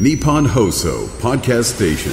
ニッポン放送ポッドキャストステーショ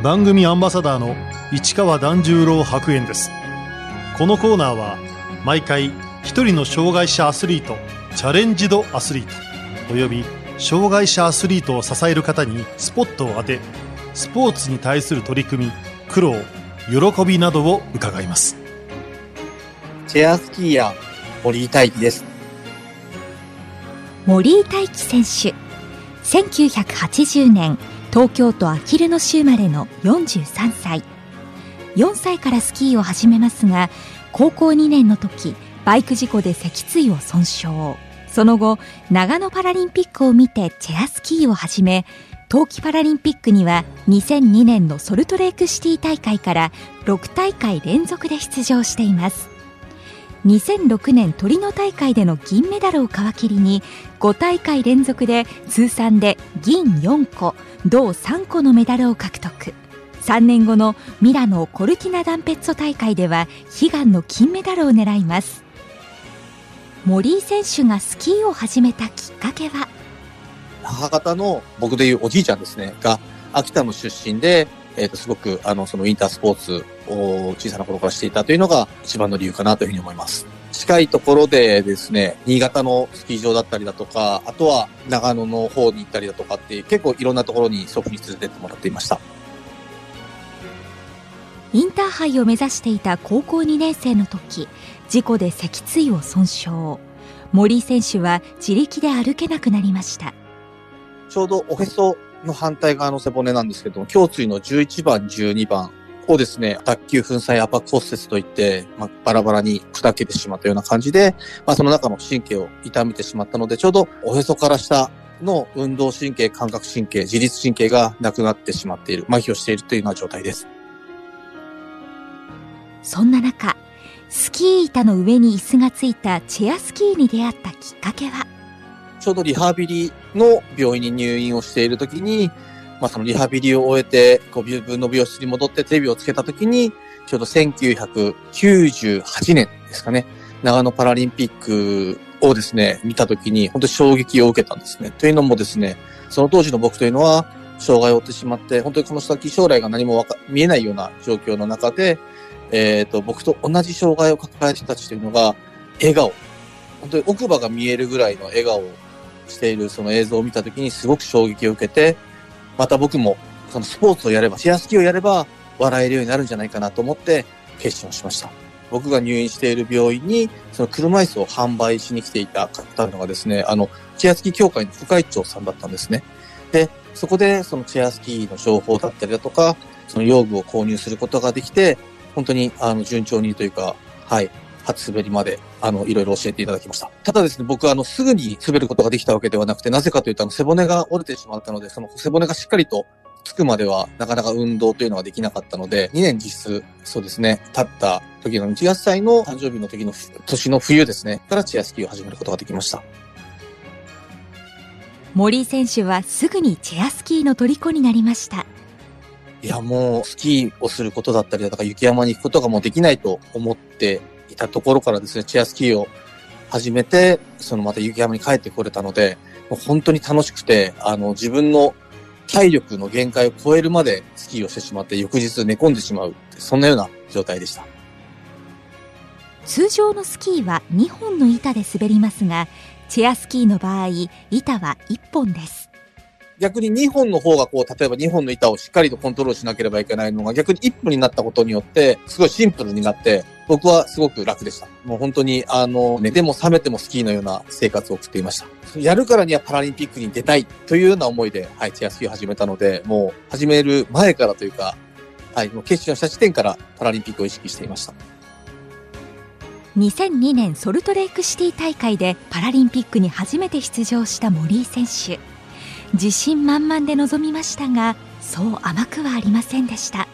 ン、番組アンバサダーの市川團十郎白猿です。このコーナーは毎回一人の障害者アスリート、チャレンジドアスリートおよび障害者アスリートを支える方にスポットを当て、スポーツに対する取り組み、苦労、喜びなどを伺います。チェアスキーヤー森井大輝です。森井大輝選手、1980年東京都あきる野市生まれの43歳。4歳からスキーを始めますが、高校2年の時バイク事故で脊椎を損傷。その後長野パラリンピックを見てチェアスキーを始め、冬季パラリンピックには2002年のソルトレークシティ大会から6大会連続で出場しています。2006年トリノ大会での銀メダルを皮切りに5大会連続で通算で銀4個、銅3個のメダルを獲得。3年後のミラノコルティナダンペッツォ大会では悲願の金メダルを狙います。森井選手がスキーを始めたきっかけは、母方の僕でいうおじいちゃんですねが秋田の出身で、すごくそのウィンタースポーツを小さな頃からしていたというのが一番の理由かなというふうに思います。近いところでですね、新潟のスキー場だったりだとか、あとは長野の方に行ったりだとかっていう、結構いろんなところに祖父に連れてってもらっていました。インターハイを目指していた高校2年生の時、事故で脊椎を損傷。森井選手は自力で歩けなくなりました。ちょうどおへその反対側の背骨なんですけども、胸椎の11番、12番をですね、脱臼粉砕圧迫骨折といって、バラバラに砕けてしまったような感じで、その中の神経を痛めてしまったので、ちょうどおへそから下の運動神経、感覚神経、自律神経がなくなってしまっている、麻痺をしているというような状態です。そんな中、スキー板の上に椅子がついたチェアスキーに出会ったきっかけは、ちょうどリハビリの病院に入院をしているときに、そのリハビリを終えて、自分の病室に戻ってテレビをつけたときに、ちょうど1998年ですかね、長野パラリンピックをですね、見たときに、本当に衝撃を受けたんですね。というのもですね、その当時の僕というのは、障害を負ってしまって、本当にこの先将来が何も見えないような状況の中で、僕と同じ障害を抱えてた人というのが、笑顔。本当に奥歯が見えるぐらいの笑顔をしているその映像を見たときにすごく衝撃を受けて、また僕もそのスポーツをやれば、チェアスキーをやれば笑えるようになるんじゃないかなと思って決心をしました。僕が入院している病院にその車椅子を販売しに来ていた方のがですね、チェアスキー協会の副会長さんだったんですね。で、そこでそのチェアスキーの情報だったりだとか、その用具を購入することができて、本当に順調にというか、はい。初滑りまで、いろいろ教えていただきました。ただですね、僕はすぐに滑ることができたわけではなくて、なぜかというと背骨が折れてしまったので、その背骨がしっかりとつくまでは、なかなか運動というのができなかったので、2年実質、そうですね、経った時の18歳の誕生日の時の年の冬ですね、からチェアスキーを始めることができました。森井選手はすぐにチェアスキーの虜になりました。いや、もうスキーをすることだったりだとか、雪山に行くことがもうできないと思って、いたところからですね、チェアスキーを始めて、また雪山に帰ってこれたので、もう本当に楽しくて、自分の体力の限界を超えるまでスキーをしてしまって、翌日寝込んでしまう、そんなような状態でした。通常のスキーは2本の板で滑りますが、チェアスキーの場合、板は1本です。逆に2本の方が例えば2本の板をしっかりとコントロールしなければいけないのが、逆に1本になったことによって、すごいシンプルになって、僕はすごく楽でした。もう本当に、寝ても覚めてもスキーのような生活を送っていました。やるからにはパラリンピックに出たいというような思いで、はい、チェアスキーを始めたので、もう始める前からというか、はい、もう決心をした時点からパラリンピックを意識していました。2002年ソルトレークシティ大会でパラリンピックに初めて出場した森井選手。自信満々で臨みましたが、そう甘くはありませんでした。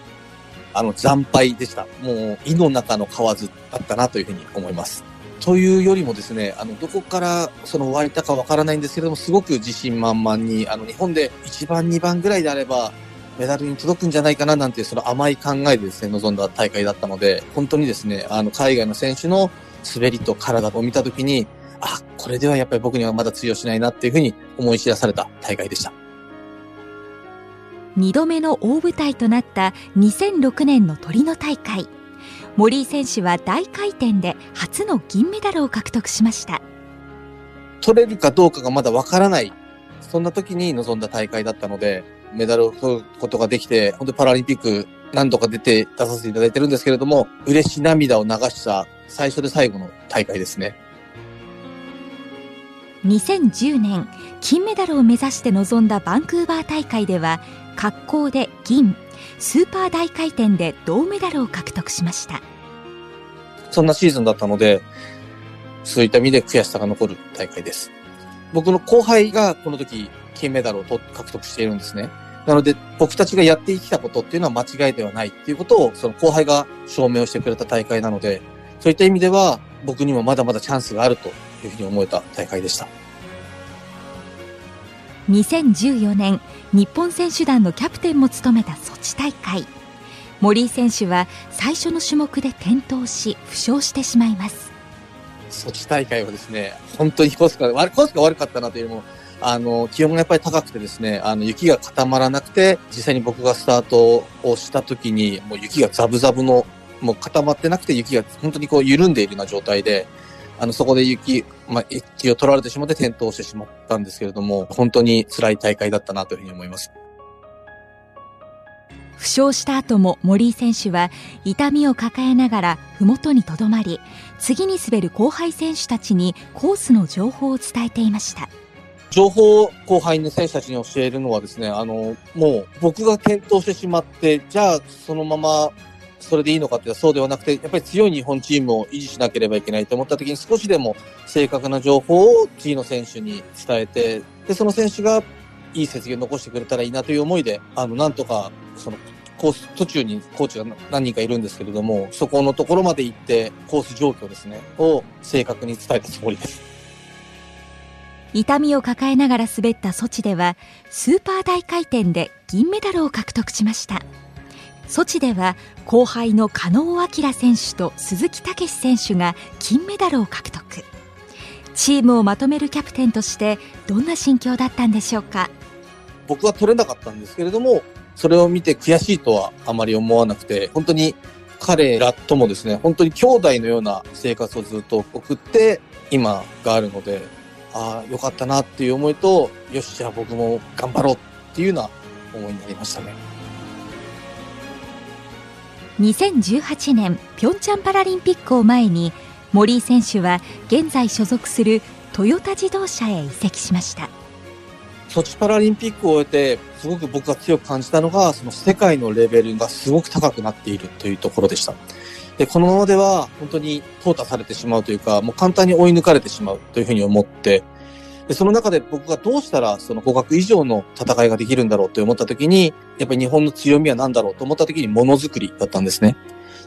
惨敗でした。もう、井の中の蛙だったなというふうに思います。というよりもですね、どこから湧いたかわからないんですけれども、すごく自信満々に、日本で1番、2番ぐらいであれば、メダルに届くんじゃないかななんていう、その甘い考えでですね、臨んだ大会だったので、本当にですね、海外の選手の滑りと体を見たときに、あ、これではやっぱり僕にはまだ通用しないなっていうふうに思い知らされた大会でした。2度目の大舞台となった2006年のトリノ大会。森井選手は大回転で初の銀メダルを獲得しました。取れるかどうかがまだわからない。そんな時に臨んだ大会だったので、メダルを取ることができて、本当にパラリンピック何度か出させていただいてるんですけれども、嬉し涙を流した最初で最後の大会ですね。2010年、金メダルを目指して臨んだバンクーバー大会では、滑降で銀、スーパー大回転で銅メダルを獲得しました。そんなシーズンだったので、そういった意味で悔しさが残る大会です。僕の後輩がこの時金メダルを獲得しているんですね。なので僕たちがやってきたことっていうのは間違いではないっていうことをその後輩が証明をしてくれた大会なので、そういった意味では僕にもまだまだチャンスがあるというふうに思えた大会でした。2014年、日本選手団のキャプテンも務めたソチ大会。森井選手は最初の種目で転倒し負傷してしまいます。ソチ大会はですね、本当にコースが悪かったなというよりも、気温がやっぱり高くてですね、雪が固まらなくて、実際に僕がスタートをした時に、もう雪がザブザブの、もう固まってなくて、雪が本当にこう緩んでいるような状態で、そこで雪を取られてしまって転倒してしまったんですけれども、本当に辛い大会だったなというふうに思います。負傷した後も森井選手は痛みを抱えながら麓にとどまり、次に滑る後輩選手たちにコースの情報を伝えていました。情報を後輩の選手たちに教えるのはですね、もう僕が転倒してしまって、じゃあそのままそれでいいのかってそうではなくて、やっぱり強い日本チームを維持しなければいけないと思った時に少しでも正確な情報を次の選手に伝えて、でその選手がいい成績を残してくれたらいいなという思いで、なんとかそのコース途中にコーチが何人かいるんですけれども、そこのところまで行ってコース状況ですねを正確に伝えたつもりです。痛みを抱えながら滑ったソチではスーパー大回転で銀メダルを獲得しました。ソチでは後輩の加納明選手と鈴木猛史選手が金メダルを獲得。チームをまとめるキャプテンとしてどんな心境だったんでしょうか。僕は取れなかったんですけれども、それを見て悔しいとはあまり思わなくて、本当に彼らともですね、本当に兄弟のような生活をずっと送って今があるので、ああよかったなっていう思いと、よしじゃあ僕も頑張ろうっていうような思いになりましたね。2018年ピョンチャンパラリンピックを前に、森井選手は現在所属するトヨタ自動車へ移籍しました。ソチパラリンピックを終えてすごく僕が強く感じたのが、その世界のレベルがすごく高くなっているというところでした。で、このままでは本当に淘汰されてしまうというか、もう簡単に追い抜かれてしまうというふうに思って、でその中で僕がどうしたらその合格以上の戦いができるんだろうと思った時に、やっぱり日本の強みは何だろうと思った時にものづくりだったんですね。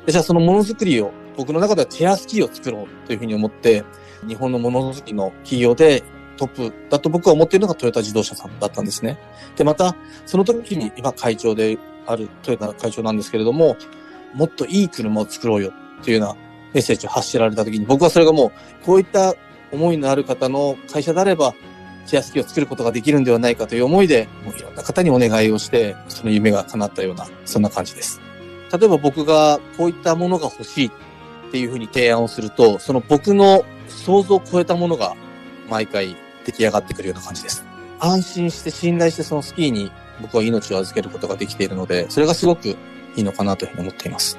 でじゃあそのものづくりを、僕の中ではチェアスキーを作ろうというふうに思って、日本のものづくりの企業でトップだと僕は思っているのがトヨタ自動車さんだったんですね。で、またその時に今会長であるトヨタの会長なんですけれども、もっといい車を作ろうよっていうようなメッセージを発せられた時に、僕はそれがもうこういった思いのある方の会社であればチェアスキーを作ることができるんではないかという思いで、もういろんな方にお願いをしてその夢が叶ったような、そんな感じです。例えば僕がこういったものが欲しいっていうふうに提案をすると、その僕の想像を超えたものが毎回出来上がってくるような感じです。安心して信頼してそのスキーに僕は命を預けることができているので、それがすごくいいのかなというふうに思っています。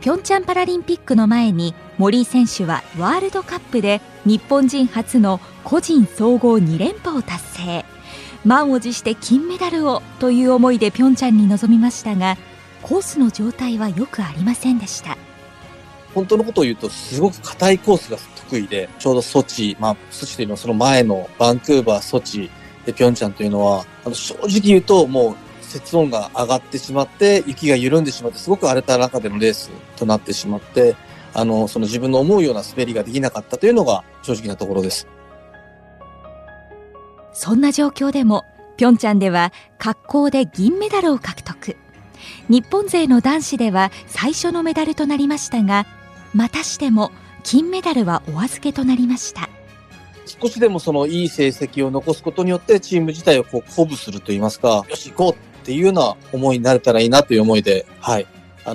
ピョンチャンパラリンピックの前に森井選手はワールドカップで日本人初の個人総合2連覇を達成。満を持して金メダルをという思いでピョンチャンに臨みましたが、コースの状態はよくありませんでした。本当のことを言うとすごく硬いコースが得意で、ちょうどソチというのはその前のバンクーバー、ソチでピョンチャンというのは、正直言うともう雪温が上がってしまって雪が緩んでしまってすごく荒れた中でのレースとなってしまって、その自分の思うような滑りができなかったというのが正直なところです。そんな状況でもピョンチャンでは滑降で銀メダルを獲得。日本勢の男子では最初のメダルとなりましたが、またしても金メダルはお預けとなりました。少しでもそのいい成績を残すことによってチーム自体をこう鼓舞するといいますか、よし行こうっていうような思いになれたらいいなという思いで、はい、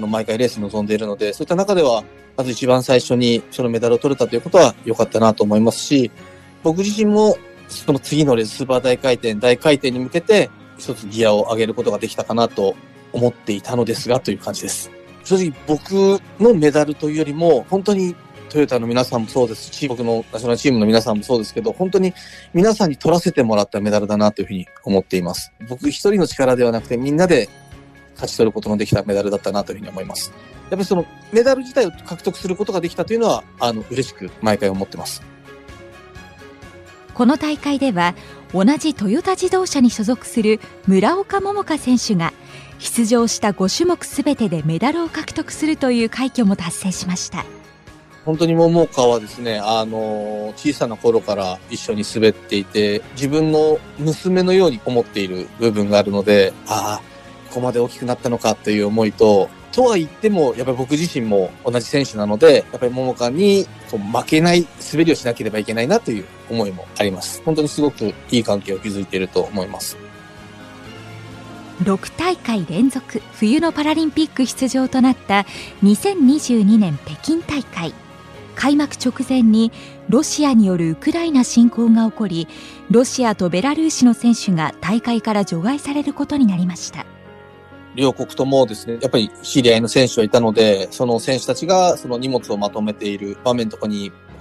毎回レースに臨んでいるので、そういった中ではまず一番最初にそのメダルを取れたということは良かったなと思いますし、僕自身もその次のレース、スーパー大回転に向けて一つギアを上げることができたかなと思っていたのですがという感じです。正直僕のメダルというよりも本当にトヨタの皆さんもそうですし、僕のナショナルチームの皆さんもそうですけど、本当に皆さんに取らせてもらったメダルだなというふうに思っています。僕一人の力ではなくて、みんなで勝ち取ることのできたメダルだったなというふうに思います。やっぱりそのメダル自体を獲得することができたというのは、嬉しく毎回思ってます。この大会では、同じトヨタ自動車に所属する村岡桃佳選手が、出場した5種目すべてでメダルを獲得するという快挙も達成しました。本当に桃佳はですね、小さな頃から一緒に滑っていて、自分の娘のように思っている部分があるので、ああ、ここまで大きくなったのかという思いと、とは言っても、やっぱり僕自身も同じ選手なので、やっぱり桃佳に負けない滑りをしなければいけないなという思いもあります。本当にすごくいい関係を築いていると思います。6大会連続冬のパラリンピック出場となった2022年北京大会。開幕直前にロシアによるウクライナ侵攻が起こり、ロシアとベラルーシの選手が大会から除外されることになりました。両国ともですね、やっぱり知り合いの選手はいたので、その選手たちがその荷物をまとめている場面とか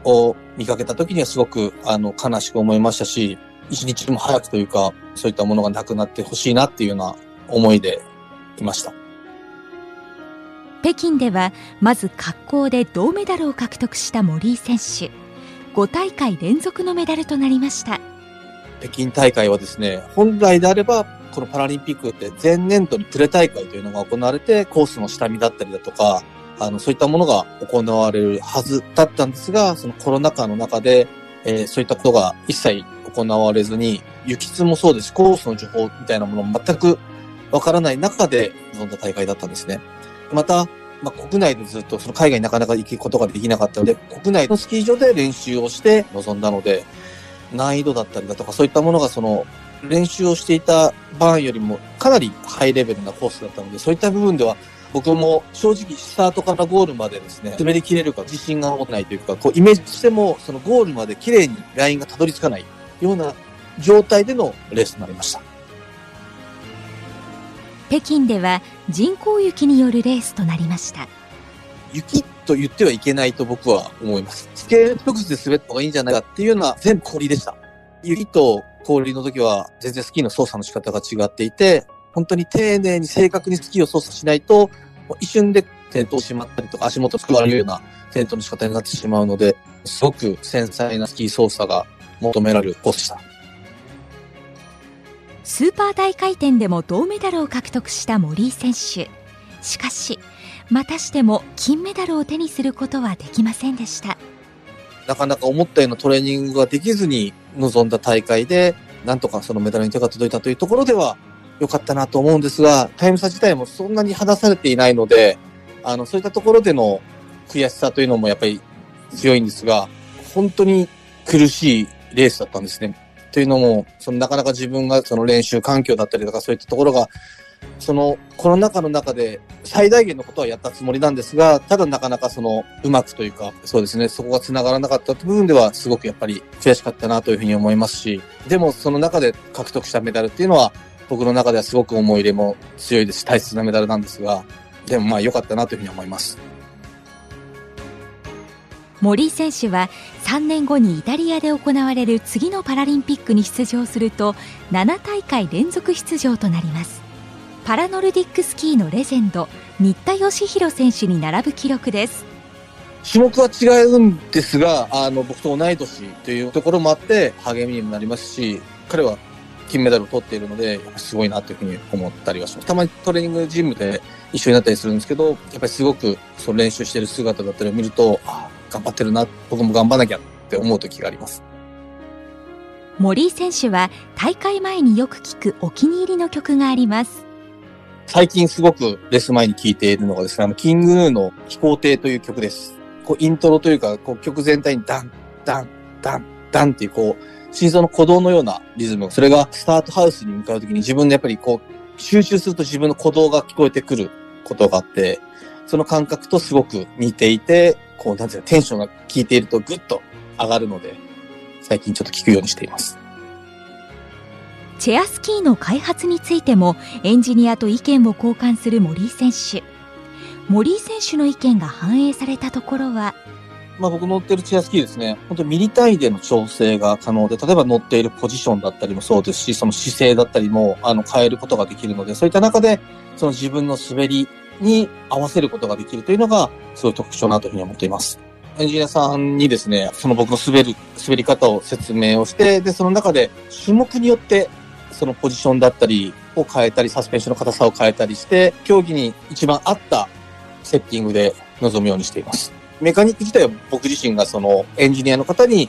を見かけた時にはすごく悲しく思いましたし、一日も早くというか、そういったものがなくなってほしいなっていうような思いでいました。北京ではまず滑降で銅メダルを獲得した森井選手、5大会連続のメダルとなりました。北京大会はですね、本来であればこのパラリンピックって前年度にプレ大会というのが行われて、コースの下見だったりだとかそういったものが行われるはずだったんですが、そのコロナ禍の中で、そういったことが一切行われずに、雪質もそうです、コースの情報みたいなものも全くわからない中で臨んだ大会だったんですね。また、国内でずっとその海外になかなか行くことができなかったので、国内のスキー場で練習をして臨んだので、難易度だったりだとか、そういったものがその練習をしていたバーンよりもかなりハイレベルなコースだったので、そういった部分では僕も正直スタートからゴールまでですね、滑り切れるか自信が持てないというか、イメージしてもそのゴールまで綺麗にラインがたどり着かないような状態でのレースになりました。北京では人工雪によるレースとなりました。雪と言ってはいけないと僕は思います。スケート靴で滑った方がいいんじゃないかっていうのは全部氷でした。雪と氷の時は全然スキーの操作の仕方が違っていて、本当に丁寧に正確にスキーを操作しないと、一瞬で転倒してしまったりとか、足元をすくわれるような転倒の仕方になってしまうので、すごく繊細なスキー操作が求められるコースでした。スーパー大回転でも銅メダルを獲得した森井選手。しかし、またしても金メダルを手にすることはできませんでした。なかなか思ったようなトレーニングができずに臨んだ大会で、なんとかそのメダルに手が届いたというところでは良かったなと思うんですが、タイム差自体もそんなに離されていないので、そういったところでの悔しさというのもやっぱり強いんですが、本当に苦しいレースだったんですね。というのも、なかなか自分がその練習環境だったりとか、そういったところがコロナ禍の中で最大限のことはやったつもりなんですが、ただなかなかうまくというか、そうですね、そこがつながらなかった部分ではすごくやっぱり悔しかったなというふうに思いますし、でもその中で獲得したメダルっていうのは僕の中ではすごく思い入れも強いですし、大切なメダルなんですが、でも良かったなというふうに思います。森井選手は3年後にイタリアで行われる次のパラリンピックに出場すると、7大会連続出場となります。パラノルディックスキーのレジェンド、新田佳浩選手に並ぶ記録です。種目は違うんですが、僕と同い年というところもあって励みにもなりますし、彼は金メダルを取っているので、すごいなというふうに思ったりはします。たまにトレーニングジムで一緒になったりするんですけど、やっぱりすごく練習している姿だったりを見ると、頑張ってるな、僕も頑張らなきゃって思う時があります。森井選手は大会前によく聞くお気に入りの曲があります。最近すごくレース前に聴いているのがですね、キングヌーの飛行艇という曲です。こうイントロというか、こう曲全体にダン、ダン、ダン、ダンっていうこう、心臓の鼓動のようなリズム。それがスタートハウスに向かうときに自分でやっぱりこう、集中すると自分の鼓動が聞こえてくることがあって、その感覚とすごく似ていて、こう、なんていうか、テンションが効いているとグッと上がるので、最近ちょっと聞くようにしています。チェアスキーの開発についてもエンジニアと意見を交換する森井選手。森井選手の意見が反映されたところは、僕乗ってるチェアスキーですね、本当にミリ単位での調整が可能で、例えば乗っているポジションだったりもそうですし、その姿勢だったりも変えることができるので、そういった中でその自分の滑りに合わせることができるというのがすごい特徴だなというふうに思っています。エンジニアさんにですね、その僕の滑り方を説明をして、でその中で種目によってそのポジションだったりを変えたり、サスペンションの硬さを変えたりして、競技に一番合ったセッティングで臨むようにしています。メカニック自体は僕自身がそのエンジニアの方に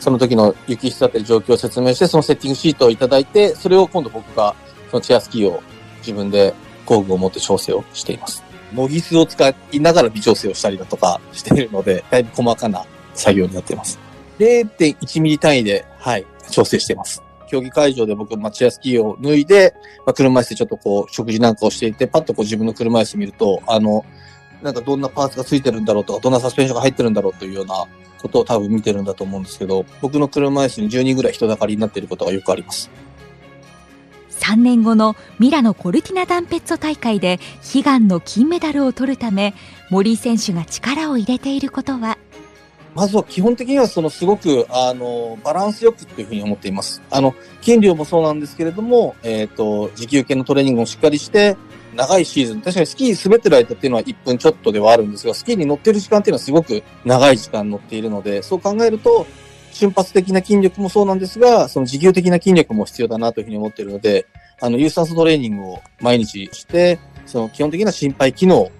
その時の雪質だったり状況を説明して、そのセッティングシートをいただいて、それを今度僕がそのチェアスキーを自分で工具を持って調整をしています。ノギスを使いながら微調整をしたりだとかしているので、だいぶ細かな作業になっています。0.1 ミリ単位で、調整しています。競技会場で僕、チェアスキーを脱いで、車椅子でちょっとこう、食事なんかをしていて、パッとこう自分の車椅子見ると、なんかどんなパーツがついてるんだろうとか、どんなサスペンションが入ってるんだろうというようなことを多分見てるんだと思うんですけど、僕の車椅子に10人ぐらい人だかりになっていることがよくあります。3年後のミラノコルティナダンペッツォ大会で悲願の金メダルを取るため、森井選手が力を入れていることは、まずは基本的にはそのすごくバランスよくというふうに思っています。筋量もそうなんですけれども、持久系のトレーニングもしっかりして、長いシーズン、確かにスキー滑ってる間っていうのは1分ちょっとではあるんですが、スキーに乗ってる時間っていうのはすごく長い時間乗っているので、そう考えると、瞬発的な筋力もそうなんですが、その持久的な筋力も必要だなというふうに思っているので、有酸素トレーニングを毎日して、その基本的な心肺機能を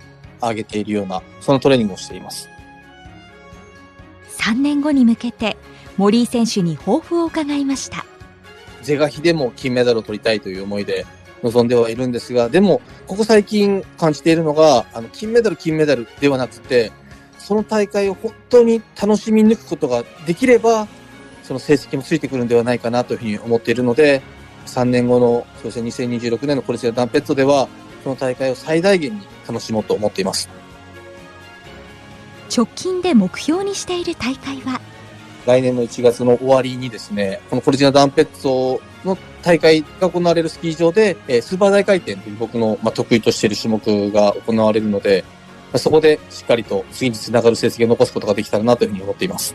上げているような、そのトレーニングをしています。3年後に向けて、森井選手に抱負を伺いました。是が非でも金メダルを取りたいという思いで臨んではいるんですが、でも、ここ最近感じているのが、金メダルではなくて、その大会を本当に楽しみ抜くことができれば、その成績もついてくるんではないかなというふうに思っているので、3年後の、そして2026年のコルティナダンペッツォでは、この大会を最大限に楽しもうと思っています。直近で目標にしている大会は、来年の1月の終わりにですね、このコルティナダンペッツォの大会が行われるスキー場で、スーパー大回転という僕の得意としている種目が行われるので、そこでしっかりと次につながる成績を残すことができたらなというふうに思っています。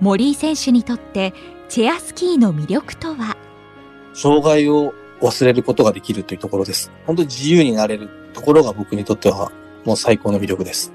森井選手にとってチェアスキーの魅力とは、障害を忘れることができるというところです。本当に自由になれるところが僕にとってはもう最高の魅力です。